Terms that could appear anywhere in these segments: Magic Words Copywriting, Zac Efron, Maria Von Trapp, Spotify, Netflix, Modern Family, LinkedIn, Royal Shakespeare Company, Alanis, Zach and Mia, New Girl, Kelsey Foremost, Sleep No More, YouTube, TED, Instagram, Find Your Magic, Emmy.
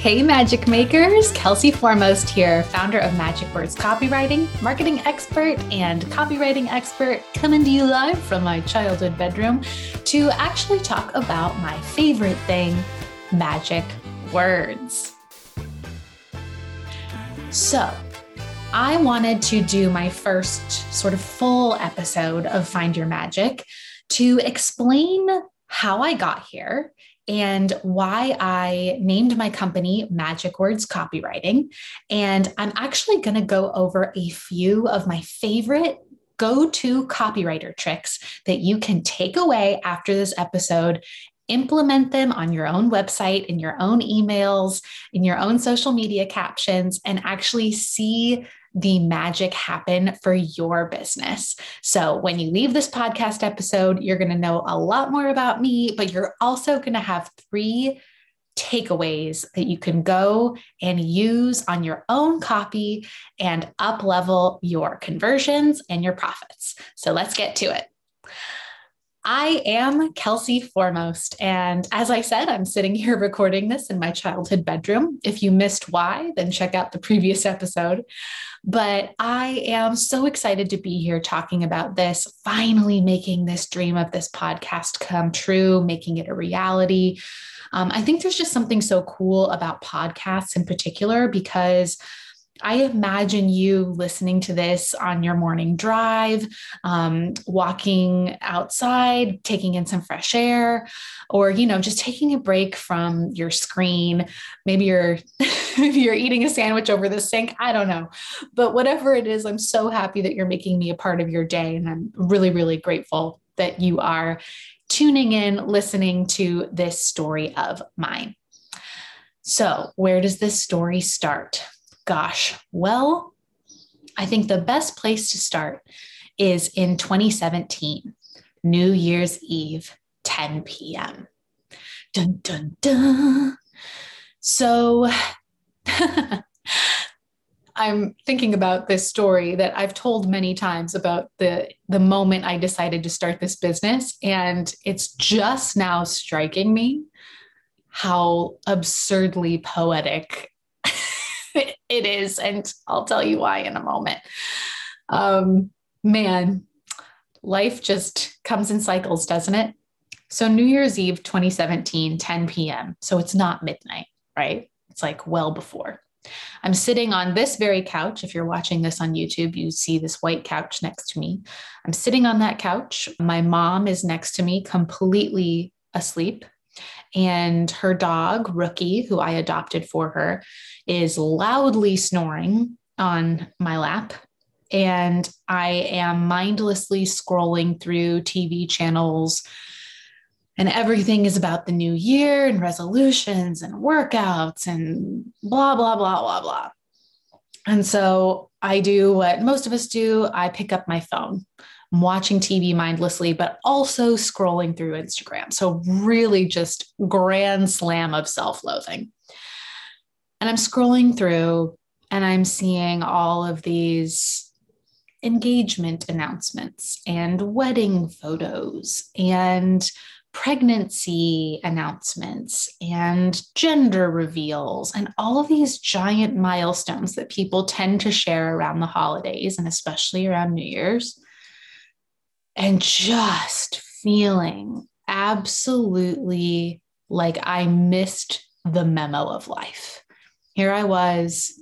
Hey, Magic Makers, Kelsey Foremost here, founder of Magic Words Copywriting, marketing expert and copywriting expert, coming to you live from my childhood bedroom to actually talk about my favorite thing, magic words. So I wanted to do my first sort of full episode of Find Your Magic to explain how I got here and why I named my company Magic Words Copywriting. And I'm actually going to go over a few of my favorite go-to copywriter tricks that you can take away after this episode, implement them on your own website, in your own emails, in your own social media captions, and actually see the magic happen for your business. So when you leave this podcast episode, you're going to know a lot more about me, but you're also going to have 3 takeaways that you can go and use on your own copy and up-level your conversions and your profits. So let's get to it. I am Kelsey Foremost, and as I said, I'm sitting here recording this in my childhood bedroom. If you missed why, then check out the previous episode. But I am so excited to be here talking about this, finally making this dream of this podcast come true, making it a reality. I think there's just something so cool about podcasts in particular, because I imagine you listening to this on your morning drive, walking outside, taking in some fresh air, or, you know, just taking a break from your screen. Maybe you're eating a sandwich over the sink. I don't know, but whatever it is, I'm so happy that you're making me a part of your day. And I'm really, really grateful that you are tuning in, listening to this story of mine. So where does this story start? Gosh, well, I think the best place to start is in 2017, New Year's Eve, 10 p.m. Dun, dun, dun. So I'm thinking about this story that I've told many times about the moment I decided to start this business. And it's just now striking me how absurdly poetic it is, and I'll tell you why in a moment. Man, life just comes in cycles, doesn't it? So New Year's Eve, 2017, 10 p.m. So it's not midnight, right? It's like well before. I'm sitting on this very couch. If you're watching this on YouTube, you see this white couch next to me. I'm sitting on that couch. My mom is next to me, completely asleep. And her dog, Rookie, who I adopted for her, is loudly snoring on my lap. And I am mindlessly scrolling through TV channels, and everything is about the new year and resolutions and workouts and blah, blah, blah, blah, blah. And so I do what most of us do. I pick up my phone. I'm watching TV mindlessly, but also scrolling through Instagram. So really just grand slam of self-loathing. And I'm scrolling through and I'm seeing all of these engagement announcements and wedding photos and pregnancy announcements and gender reveals and all of these giant milestones that people tend to share around the holidays and especially around New Year's. And just feeling absolutely like I missed the memo of life. Here I was,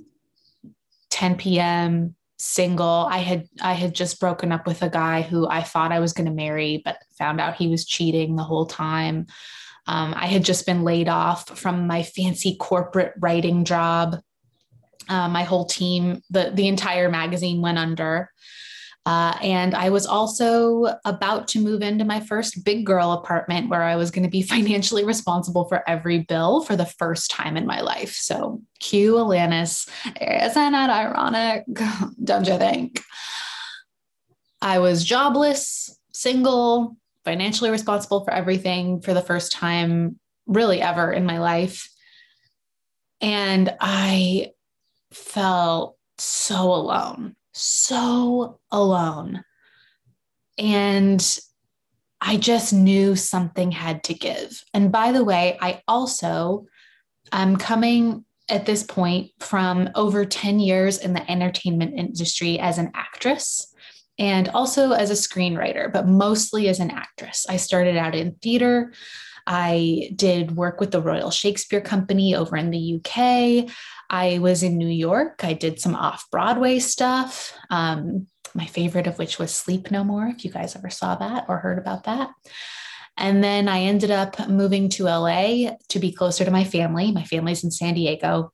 10 p.m., single. I had just broken up with a guy who I thought I was going to marry, but found out he was cheating the whole time. I had just been laid off from my fancy corporate writing job. My whole team, the entire magazine went under. And I was also about to move into my first big girl apartment where I was going to be financially responsible for every bill for the first time in my life. So cue Alanis, isn't that ironic? Don't you think? I was jobless, single, financially responsible for everything for the first time really ever in my life. And I felt so alone. So alone. And I just knew something had to give. And by the way, I also am coming at this point from over 10 years in the entertainment industry as an actress and also as a screenwriter, but mostly as an actress. I started out in theater. I did work with the Royal Shakespeare Company over in the UK. I was in New York. I did some off-Broadway stuff, my favorite of which was Sleep No More, if you guys ever saw that or heard about that. And then I ended up moving to LA to be closer to my family. My family's in San Diego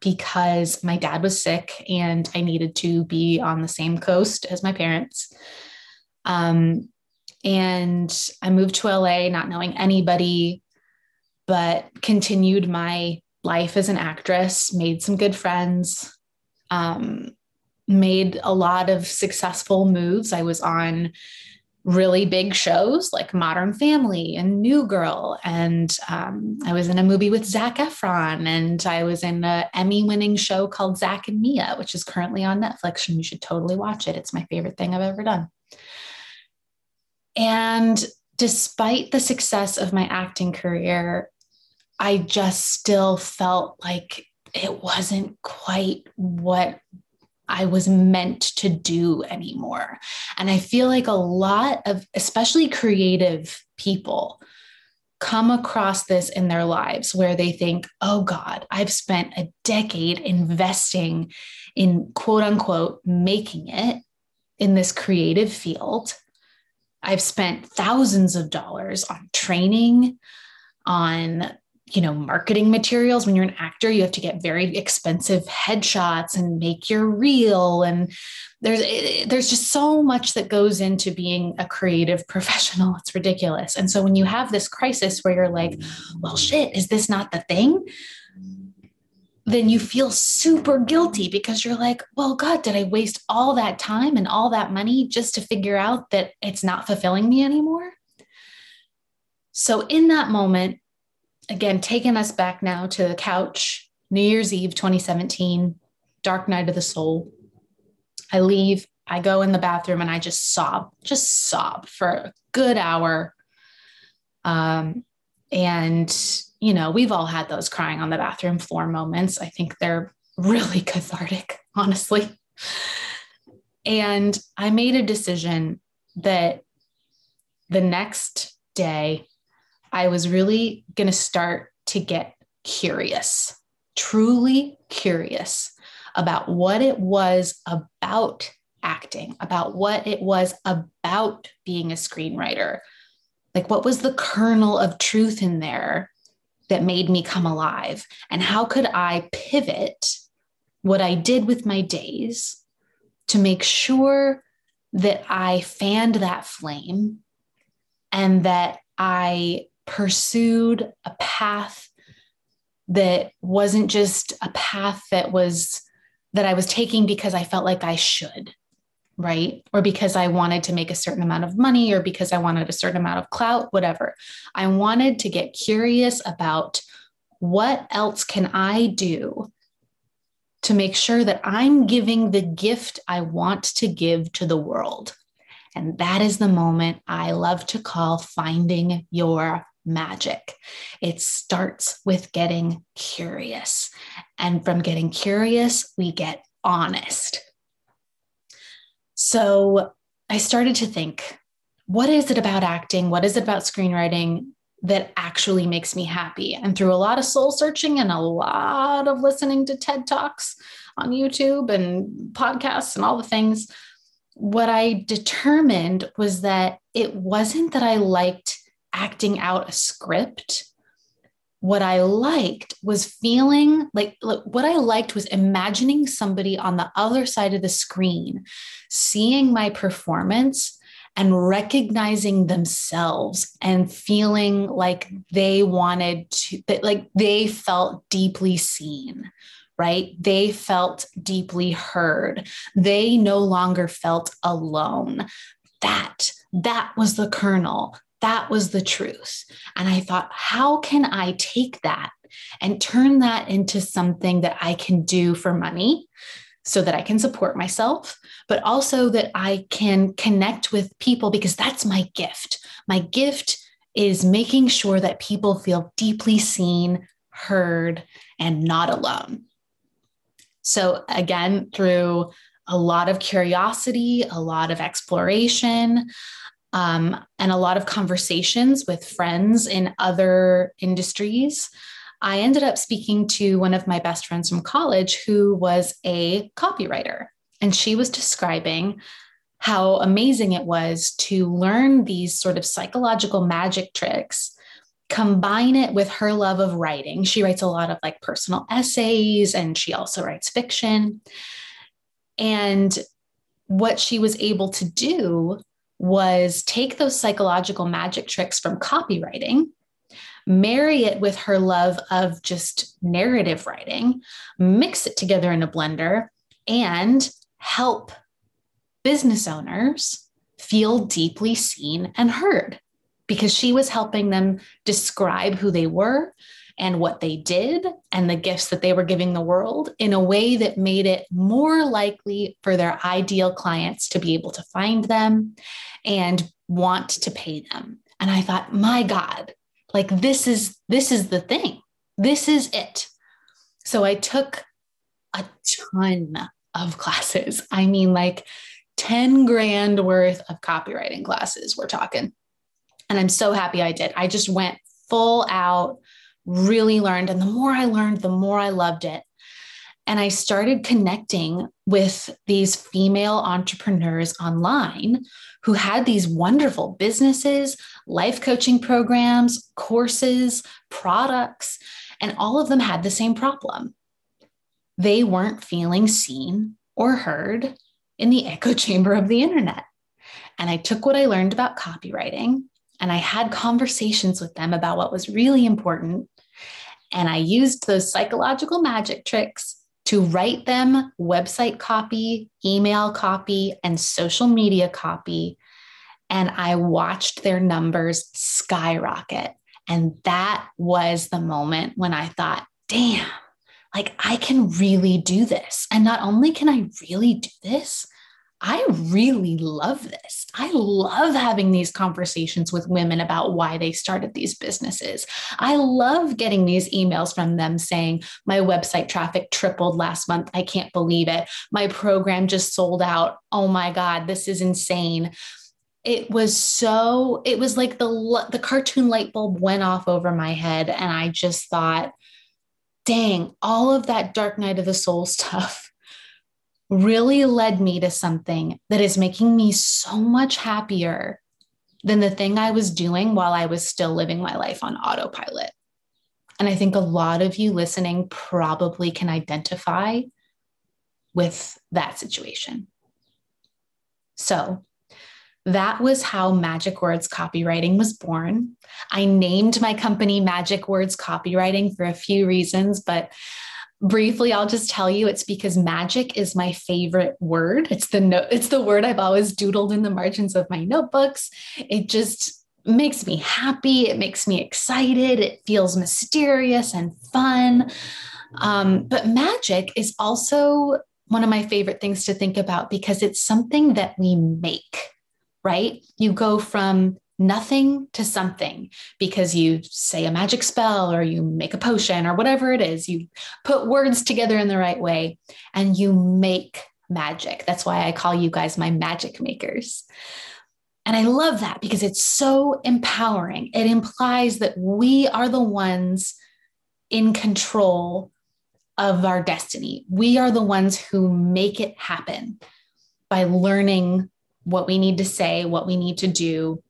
because my dad was sick and I needed to be on the same coast as my parents. And I moved to LA not knowing anybody, but continued my life as an actress, made some good friends, made a lot of successful moves. I was on really big shows like Modern Family and New Girl. And I was in a movie with Zac Efron, and I was in an Emmy-winning show called Zach and Mia, which is currently on Netflix, and you should totally watch it. It's my favorite thing I've ever done. And despite the success of my acting career, I just still felt like it wasn't quite what I was meant to do anymore. And I feel like a lot of, especially creative people, come across this in their lives where they think, oh God, I've spent a decade investing in quote unquote, making it in this creative field. I've spent thousands of dollars on training, on marketing materials. When you're an actor, you have to get very expensive headshots and make your reel. And there's just so much that goes into being a creative professional. It's ridiculous. And so when you have this crisis where you're like, well, shit, is this not the thing? Then you feel super guilty because you're like, well, God, did I waste all that time and all that money just to figure out that it's not fulfilling me anymore? So in that moment, again, taking us back now to the couch, New Year's Eve, 2017, dark night of the soul. I leave, I go in the bathroom, and I just sob for a good hour. And, we've all had those crying on the bathroom floor moments. I think they're really cathartic, honestly. And I made a decision that the next day, I was really going to start to get curious, truly curious about what it was about acting, about what it was about being a screenwriter. Like, what was the kernel of truth in there that made me come alive? And how could I pivot what I did with my days to make sure that I fanned that flame and that I pursued a path that wasn't just a path that I was taking because I felt like I should, right? Or because I wanted to make a certain amount of money, or because I wanted a certain amount of clout, whatever. I wanted to get curious about what else can I do to make sure that I'm giving the gift I want to give to the world. And that is the moment I love to call finding your magic. It starts with getting curious. And from getting curious, we get honest. So I started to think, what is it about acting? What is it about screenwriting that actually makes me happy? And through a lot of soul searching and a lot of listening to TED Talks on YouTube and podcasts and all the things, what I determined was that it wasn't that I liked acting out a script. What I liked was feeling like, what I liked was imagining somebody on the other side of the screen, seeing my performance and recognizing themselves and feeling like they wanted to, like they felt deeply seen. Right? They felt deeply heard. They no longer felt alone. That was the kernel. That was the truth. And I thought, how can I take that and turn that into something that I can do for money so that I can support myself, but also that I can connect with people, because that's my gift. My gift is making sure that people feel deeply seen, heard, and not alone. So again, through a lot of curiosity, a lot of exploration, and a lot of conversations with friends in other industries, I ended up speaking to one of my best friends from college who was a copywriter. And she was describing how amazing it was to learn these sort of psychological magic tricks, combine it with her love of writing. She writes a lot of like personal essays, and she also writes fiction. And what she was able to do was take those psychological magic tricks from copywriting, marry it with her love of just narrative writing, mix it together in a blender, and help business owners feel deeply seen and heard, because she was helping them describe who they were and what they did and the gifts that they were giving the world in a way that made it more likely for their ideal clients to be able to find them and want to pay them. And I thought, my God, like this is the thing. This is it. So I took a ton of classes. I mean, like 10 grand worth of copywriting classes we're talking. And I'm so happy I did. I just went full out, really learned. And the more I learned, the more I loved it. And I started connecting with these female entrepreneurs online who had these wonderful businesses, life coaching programs, courses, products, and all of them had the same problem. They weren't feeling seen or heard in the echo chamber of the internet. And I took what I learned about copywriting, and I had conversations with them about what was really important. And I used those psychological magic tricks to write them website copy, email copy, and social media copy. And I watched their numbers skyrocket. And that was the moment when I thought, damn, like I can really do this. And not only can I really do this, I really love this. I love having these conversations with women about why they started these businesses. I love getting these emails from them saying, my website traffic tripled last month. I can't believe it. My program just sold out. Oh my God, this is insane. It was like the cartoon light bulb went off over my head. And I just thought, dang, all of that dark night of the soul stuff really led me to something that is making me so much happier than the thing I was doing while I was still living my life on autopilot. And I think a lot of you listening probably can identify with that situation. So that was how Magic Words Copywriting was born. I named my company Magic Words Copywriting for a few reasons, but briefly, I'll just tell you it's because magic is my favorite word. It's the word I've always doodled in the margins of my notebooks. It just makes me happy. It makes me excited. It feels mysterious and fun. But magic is also one of my favorite things to think about because it's something that we make, right? You go from nothing to something because you say a magic spell or you make a potion or whatever it is, you put words together in the right way and you make magic. That's why I call you guys my magic makers. And I love that because it's so empowering. It implies that we are the ones in control of our destiny. We are the ones who make it happen by learning what we need to say, what we need to do,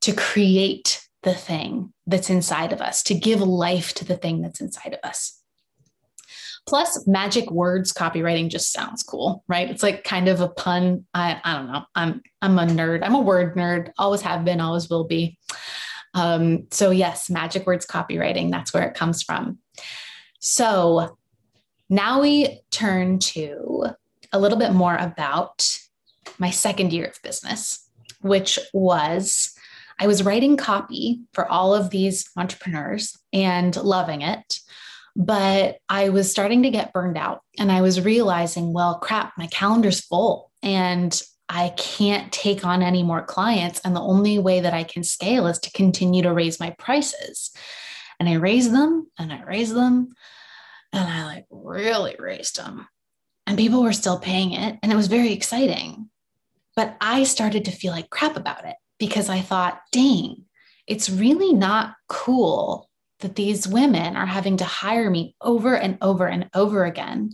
to create the thing that's inside of us, to give life to the thing that's inside of us. Plus, magic words copywriting just sounds cool, right? It's like kind of a pun. I don't know. I'm a nerd. I'm a word nerd. Always have been, always will be. So yes, magic words copywriting, that's where it comes from. So now we turn to a little bit more about my second year of business, which was I was writing copy for all of these entrepreneurs and loving it, but I was starting to get burned out and I was realizing, well, crap, my calendar's full and I can't take on any more clients. And the only way that I can scale is to continue to raise my prices. And I raised them and I raised them and I like really raised them, and people were still paying it. And it was very exciting, but I started to feel like crap about it because I thought, dang, it's really not cool that these women are having to hire me over and over and over again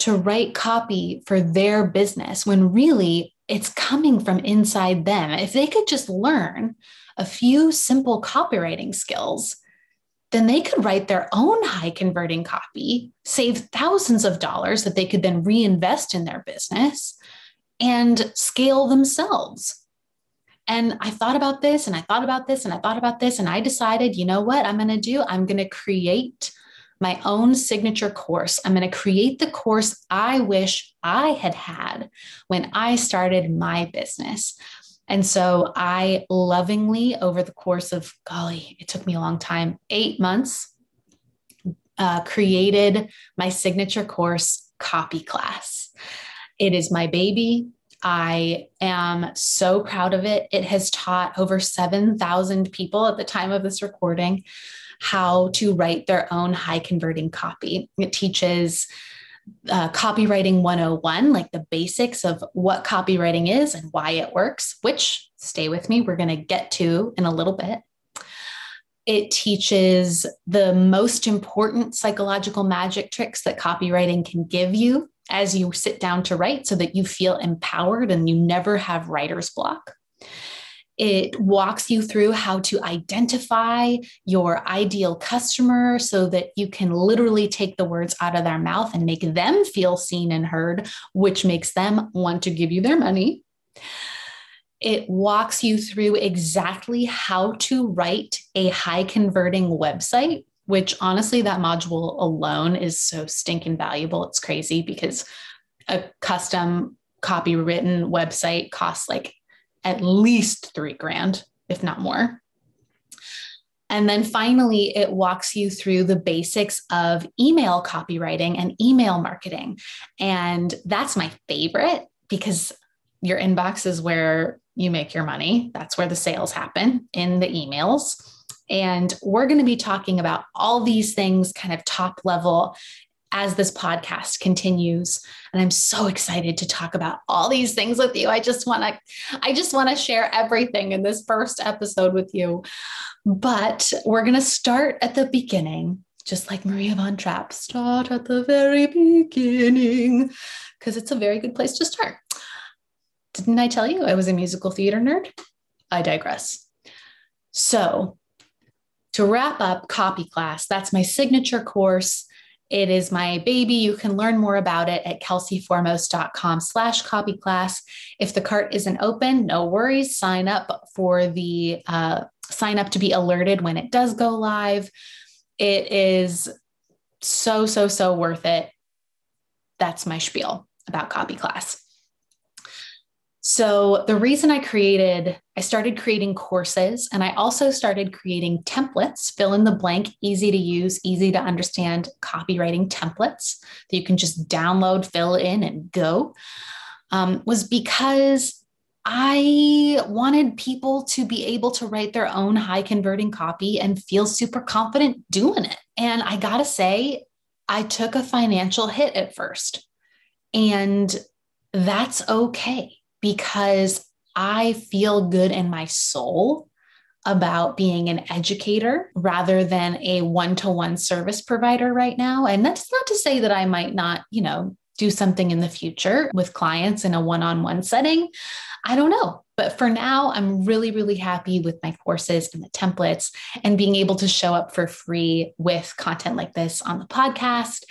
to write copy for their business when really it's coming from inside them. If they could just learn a few simple copywriting skills, then they could write their own high converting copy, save thousands of dollars that they could then reinvest in their business and scale themselves. And I thought about this and I thought about this and I thought about this, and I decided, you know what I'm going to do? I'm going to create my own signature course. I'm going to create the course I wish I had had when I started my business. And so I lovingly, over the course of, golly, it took me a long time, 8 months, created my signature course, Copy Class. It is my baby. I am so proud of it. It has taught over 7,000 people at the time of this recording how to write their own high converting copy. It teaches copywriting 101, like the basics of what copywriting is and why it works, which, stay with me, we're going to get to in a little bit. It teaches the most important psychological magic tricks that copywriting can give you as you sit down to write so that you feel empowered and you never have writer's block. It walks you through how to identify your ideal customer so that you can literally take the words out of their mouth and make them feel seen and heard, which makes them want to give you their money. It walks you through exactly how to write a high converting website, which honestly, that module alone is so stinking valuable. It's crazy because a custom copywritten website costs like at least $3,000, if not more. And then finally, it walks you through the basics of email copywriting and email marketing. And that's my favorite because your inbox is where you make your money. That's where the sales happen, in the emails. And we're going to be talking about all these things kind of top level as this podcast continues. And I'm so excited to talk about all these things with you. I just want to share everything in this first episode with you, but we're going to start at the beginning, just like Maria Von Trapp, start at the very beginning, because it's a very good place to start. Didn't I tell you I was a musical theater nerd? I digress. So to wrap up Copy Class, that's my signature course. It is my baby. You can learn more about it at kelseyforemost.com/copyclass. If the cart isn't open, no worries. Sign up for the sign up to be alerted when it does go live. It is so, so, so worth it. That's my spiel about Copy Class. So the reason I started creating courses, and I also started creating templates, fill in the blank, easy to use, easy to understand copywriting templates that you can just download, fill in and go, was because I wanted people to be able to write their own high converting copy and feel super confident doing it. And I gotta say, I took a financial hit at first, and that's okay because I feel good in my soul about being an educator rather than a one-to-one service provider right now. And that's not to say that I might not, do something in the future with clients in a one-on-one setting. I don't know. But for now, I'm really, really happy with my courses and the templates and being able to show up for free with content like this on the podcast,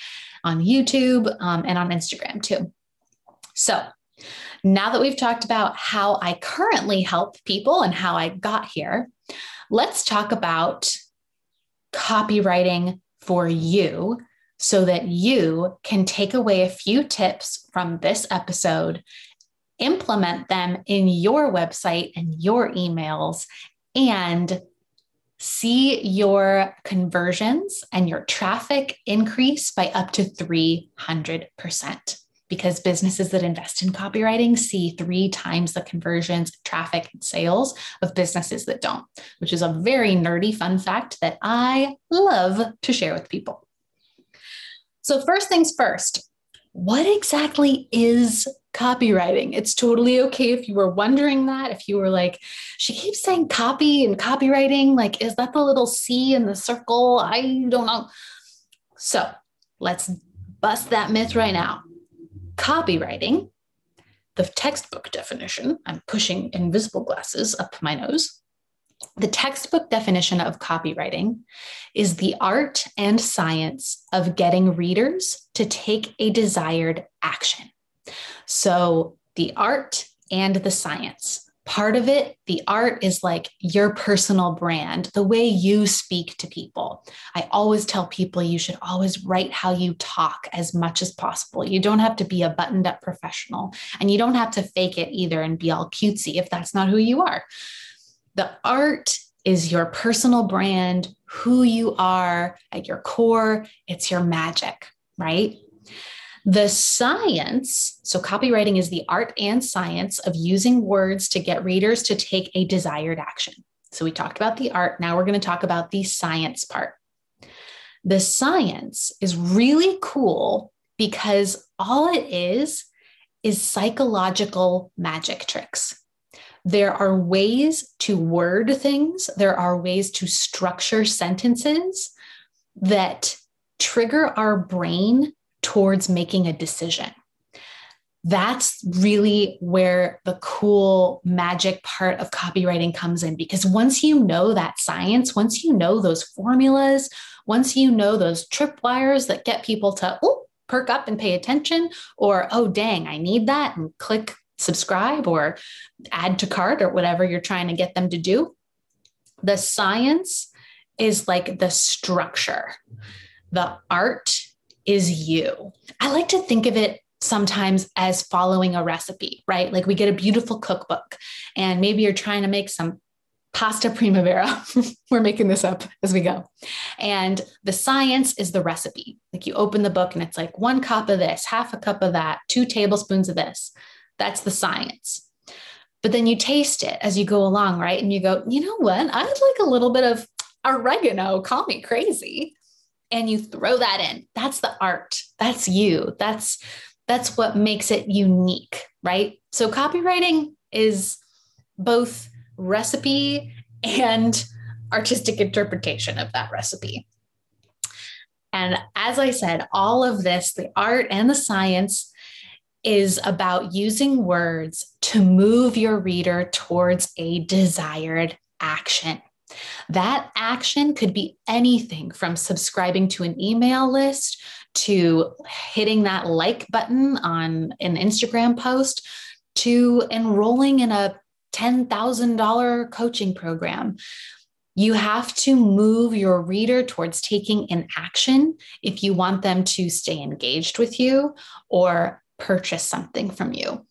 on YouTube, and on Instagram too. So now that we've talked about how I currently help people and how I got here, let's talk about copywriting for you so that you can take away a few tips from this episode, implement them in your website and your emails, and see your conversions and your traffic increase by up to 300%. because businesses that invest in copywriting see 3 times the conversions, traffic, and sales of businesses that don't, which is a very nerdy fun fact that I love to share with people. So first things first, what exactly is copywriting? It's totally okay if you were wondering that, if you were like, she keeps saying copy and copywriting, like, is that the little C in the circle? I don't know. So let's bust that myth right now. Copywriting, the textbook definition, I'm pushing invisible glasses up my nose. The textbook definition of copywriting is the art and science of getting readers to take a desired action. So the art and the science. Part of it, the art, is like your personal brand, the way you speak to people. I always tell people you should always write how you talk as much as possible. You don't have to be a buttoned up professional, and you don't have to fake it either and be all cutesy if that's not who you are. The art is your personal brand, who you are at your core. It's your magic, right? The science, so copywriting is the art and science of using words to get readers to take a desired action. So we talked about the art. Now we're going to talk about the science part. The science is really cool because all it is psychological magic tricks. There are ways to word things. There are ways to structure sentences that trigger our brain towards making a decision. That's really where the cool magic part of copywriting comes in, because once you know that science, once you know those formulas, once you know those tripwires that get people to perk up and pay attention, or, oh, dang, I need that, and click subscribe or add to cart or whatever you're trying to get them to do. The science is like the structure. The art is you. I like to think of it sometimes as following a recipe, right? Like we get a beautiful cookbook and maybe you're trying to make some pasta primavera. We're making this up as we go. And the science is the recipe. Like you open the book and it's like 1 cup of this, half a cup of that, 2 tablespoons of this. That's the science. But then you taste it as you go along, right? And you go, you know what? I'd like a little bit of oregano. Call me crazy. And you throw that in. That's the art. That's you. That's what makes it unique, right? So copywriting is both recipe and artistic interpretation of that recipe. And as I said, all of this, the art and the science, is about using words to move your reader towards a desired action. That action could be anything from subscribing to an email list to hitting that like button on an Instagram post to enrolling in a $10,000 coaching program. You have to move your reader towards taking an action if you want them to stay engaged with you or purchase something from you.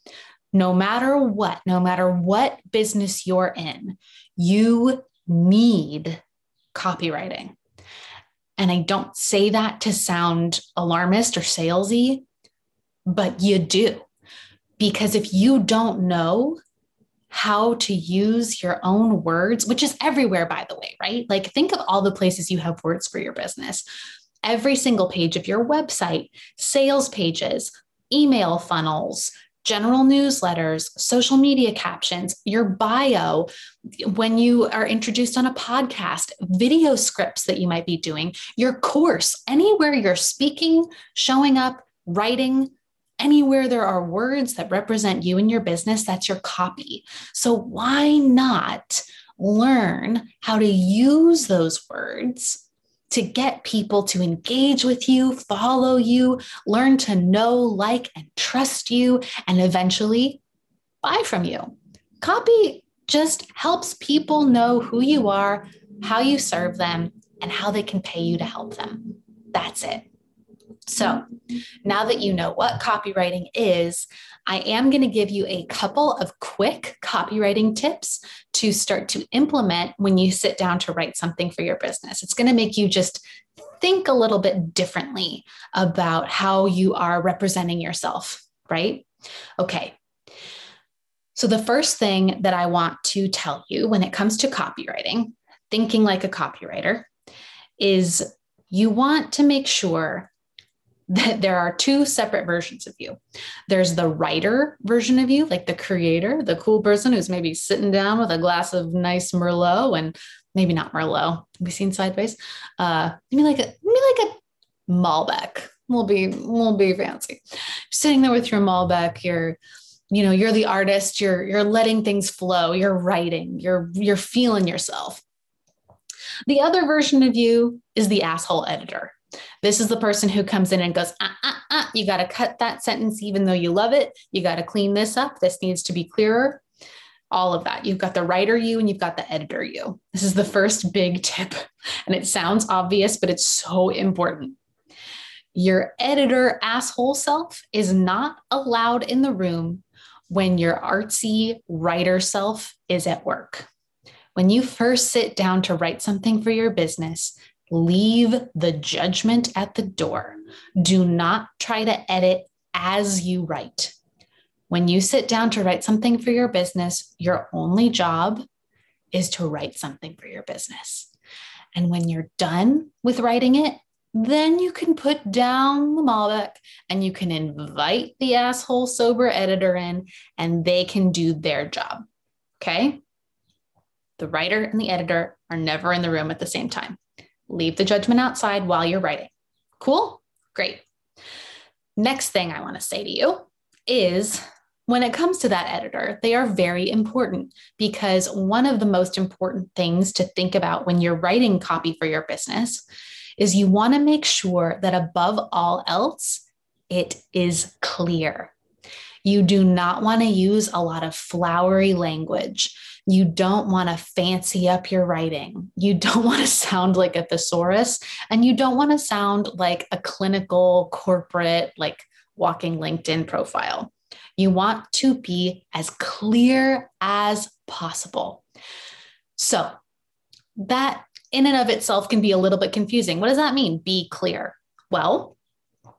No matter what business you're in, you need copywriting. And I don't say that to sound alarmist or salesy, but you do. Because if you don't know how to use your own words, which is everywhere, by the way, right? Like think of all the places you have words for your business. Every single page of your website, sales pages, email funnels, general newsletters, social media captions, your bio, when you are introduced on a podcast, video scripts that you might be doing, your course, anywhere you're speaking, showing up, writing, anywhere there are words that represent you and your business, that's your copy. So why not learn how to use those words to get people to engage with you, follow you, learn to know, like, and trust you, and eventually buy from you. Copy just helps people know who you are, how you serve them, and how they can pay you to help them. That's it. So now that you know what copywriting is, I am going to give you a couple of quick copywriting tips to start to implement when you sit down to write something for your business. It's going to make you just think a little bit differently about how you are representing yourself right? Okay. So the first thing that I want to tell you when it comes to copywriting, thinking like a copywriter, is you want to make sure that there are two separate versions of you. There's the writer version of you, like the creator, the cool person who's maybe sitting down with a glass of nice Merlot, and maybe not Merlot, we've seen sideways. Maybe like a Malbec. We'll be fancy. You're sitting there with your Malbec, you're the artist, you're letting things flow, you're writing, you're feeling yourself. The other version of you is the asshole editor. This is the person who comes in and goes, you got to cut that sentence, even though you love it. You got to clean this up. This needs to be clearer. All of that. You've got the writer you and you've got the editor you. This is the first big tip. And it sounds obvious, but it's so important. Your editor asshole self is not allowed in the room when your artsy writer self is at work. When you first sit down to write something for your business, leave the judgment at the door. Do not try to edit as you write. When you sit down to write something for your business, your only job is to write something for your business. And when you're done with writing it, then you can put down the Malbec and you can invite the asshole sober editor in and they can do their job. Okay? The writer and the editor are never in the room at the same time. Leave the judgment outside while you're writing. Cool? Great. Next thing I want to say to you is when it comes to that editor, they are very important because one of the most important things to think about when you're writing copy for your business is you want to make sure that above all else, it is clear. You do not want to use a lot of flowery language. You don't want to fancy up your writing. You don't want to sound like a thesaurus, and you don't want to sound like a clinical corporate, like walking LinkedIn profile. You want to be as clear as possible. So that in and of itself can be a little bit confusing. What does that mean? Be clear. Well,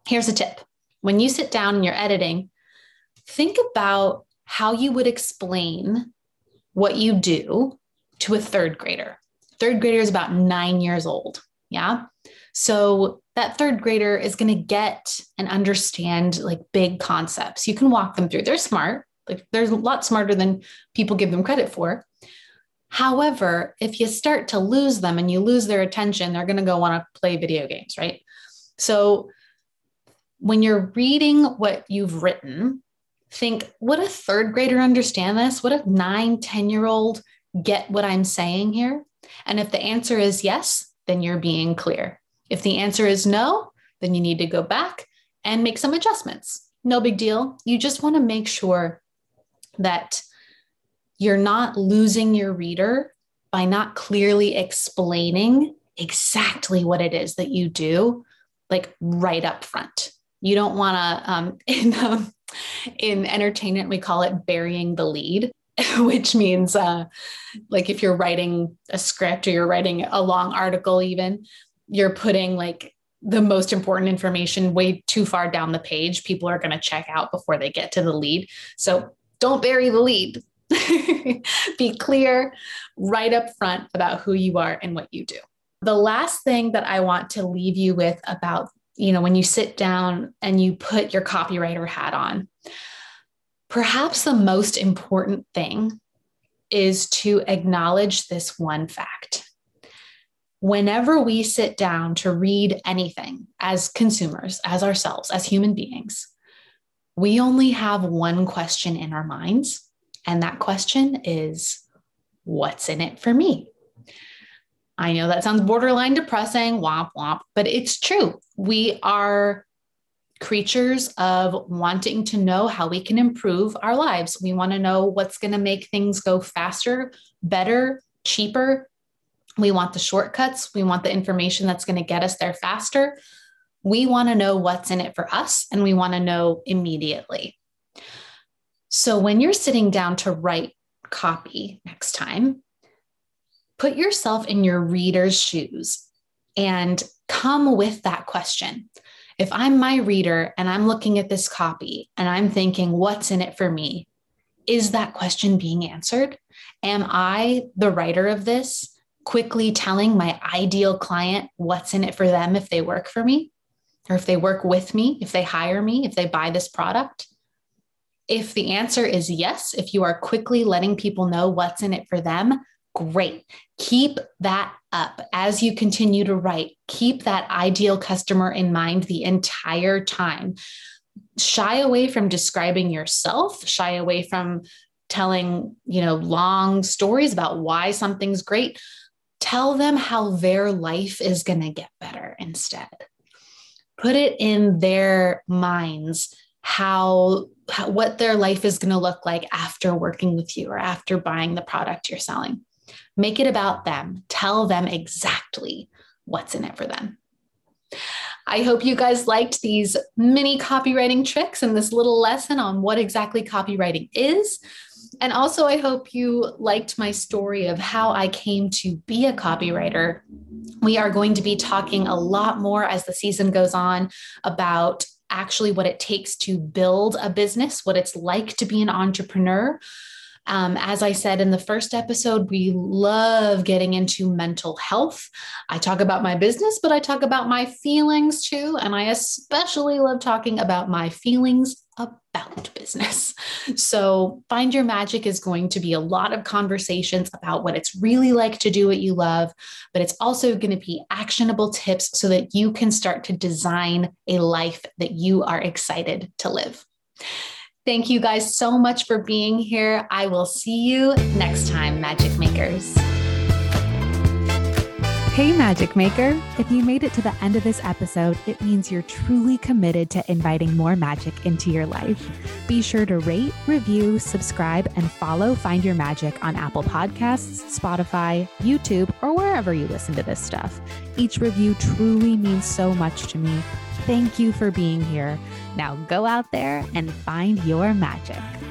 here's a tip. When you sit down and you're editing, think about how you would explain what you do to a third grader. Third grader is about 9 years old. Yeah. So that third grader is going to get and understand like big concepts. You can walk them through. They're smart. Like they're a lot smarter than people give them credit for. However, if you start to lose them and you lose their attention, they're going to go want to play video games, right? So when you're reading what you've written, think, would a third grader understand this? Would a 9-10-year-old get what I'm saying here? And if the answer is yes, then you're being clear. If the answer is no, then you need to go back and make some adjustments. No big deal. You just want to make sure that you're not losing your reader by not clearly explaining exactly what it is that you do, like right up front. You don't want to, in entertainment, we call it burying the lead, which means like if you're writing a script or you're writing a long article, even you're putting like the most important information way too far down the page. People are going to check out before they get to the lead. So don't bury the lead. Be clear right up front about who you are and what you do. The last thing that I want to leave you with about when you sit down and you put your copywriter hat on, perhaps the most important thing is to acknowledge this one fact. Whenever we sit down to read anything as consumers, as ourselves, as human beings, we only have one question in our minds. And that question is, what's in it for me? I know that sounds borderline depressing, womp, womp, but it's true. We are creatures of wanting to know how we can improve our lives. We want to know what's going to make things go faster, better, cheaper. We want the shortcuts. We want the information that's going to get us there faster. We want to know what's in it for us, and we want to know immediately. So when you're sitting down to write copy next time, put yourself in your reader's shoes and come with that question. if I'm my reader and I'm looking at this copy and I'm thinking, what's in it for me? Is that question being answered? Am I the writer of this quickly telling my ideal client what's in it for them if they work for me, or if they work with me, if they hire me, if they buy this product? If the answer is yes, if you are quickly letting people know what's in it for them, great. Keep that up as you continue to write. Keep that ideal customer in mind the entire time. Shy away from describing yourself, shy away from telling, long stories about why something's great. Tell them how their life is going to get better instead. Put it in their minds how what their life is going to look like after working with you or after buying the product you're selling. Make it about them. Tell them exactly what's in it for them. I hope you guys liked these mini copywriting tricks and this little lesson on what exactly copywriting is. And also, I hope you liked my story of how I came to be a copywriter. We are going to be talking a lot more as the season goes on about actually what it takes to build a business, what it's like to be an entrepreneur. As I said in the first episode, we love getting into mental health. I talk about my business, but I talk about my feelings too. And I especially love talking about my feelings about business. So Find Your Magic is going to be a lot of conversations about what it's really like to do what you love, but it's also going to be actionable tips so that you can start to design a life that you are excited to live. Thank you guys so much for being here. I will see you next time, Magic Makers. Hey, Magic Maker. If you made it to the end of this episode, it means you're truly committed to inviting more magic into your life. Be sure to rate, review, subscribe, and follow Find Your Magic on Apple Podcasts, Spotify, YouTube, or wherever you listen to this stuff. Each review truly means so much to me. Thank you for being here. Now go out there and find your magic.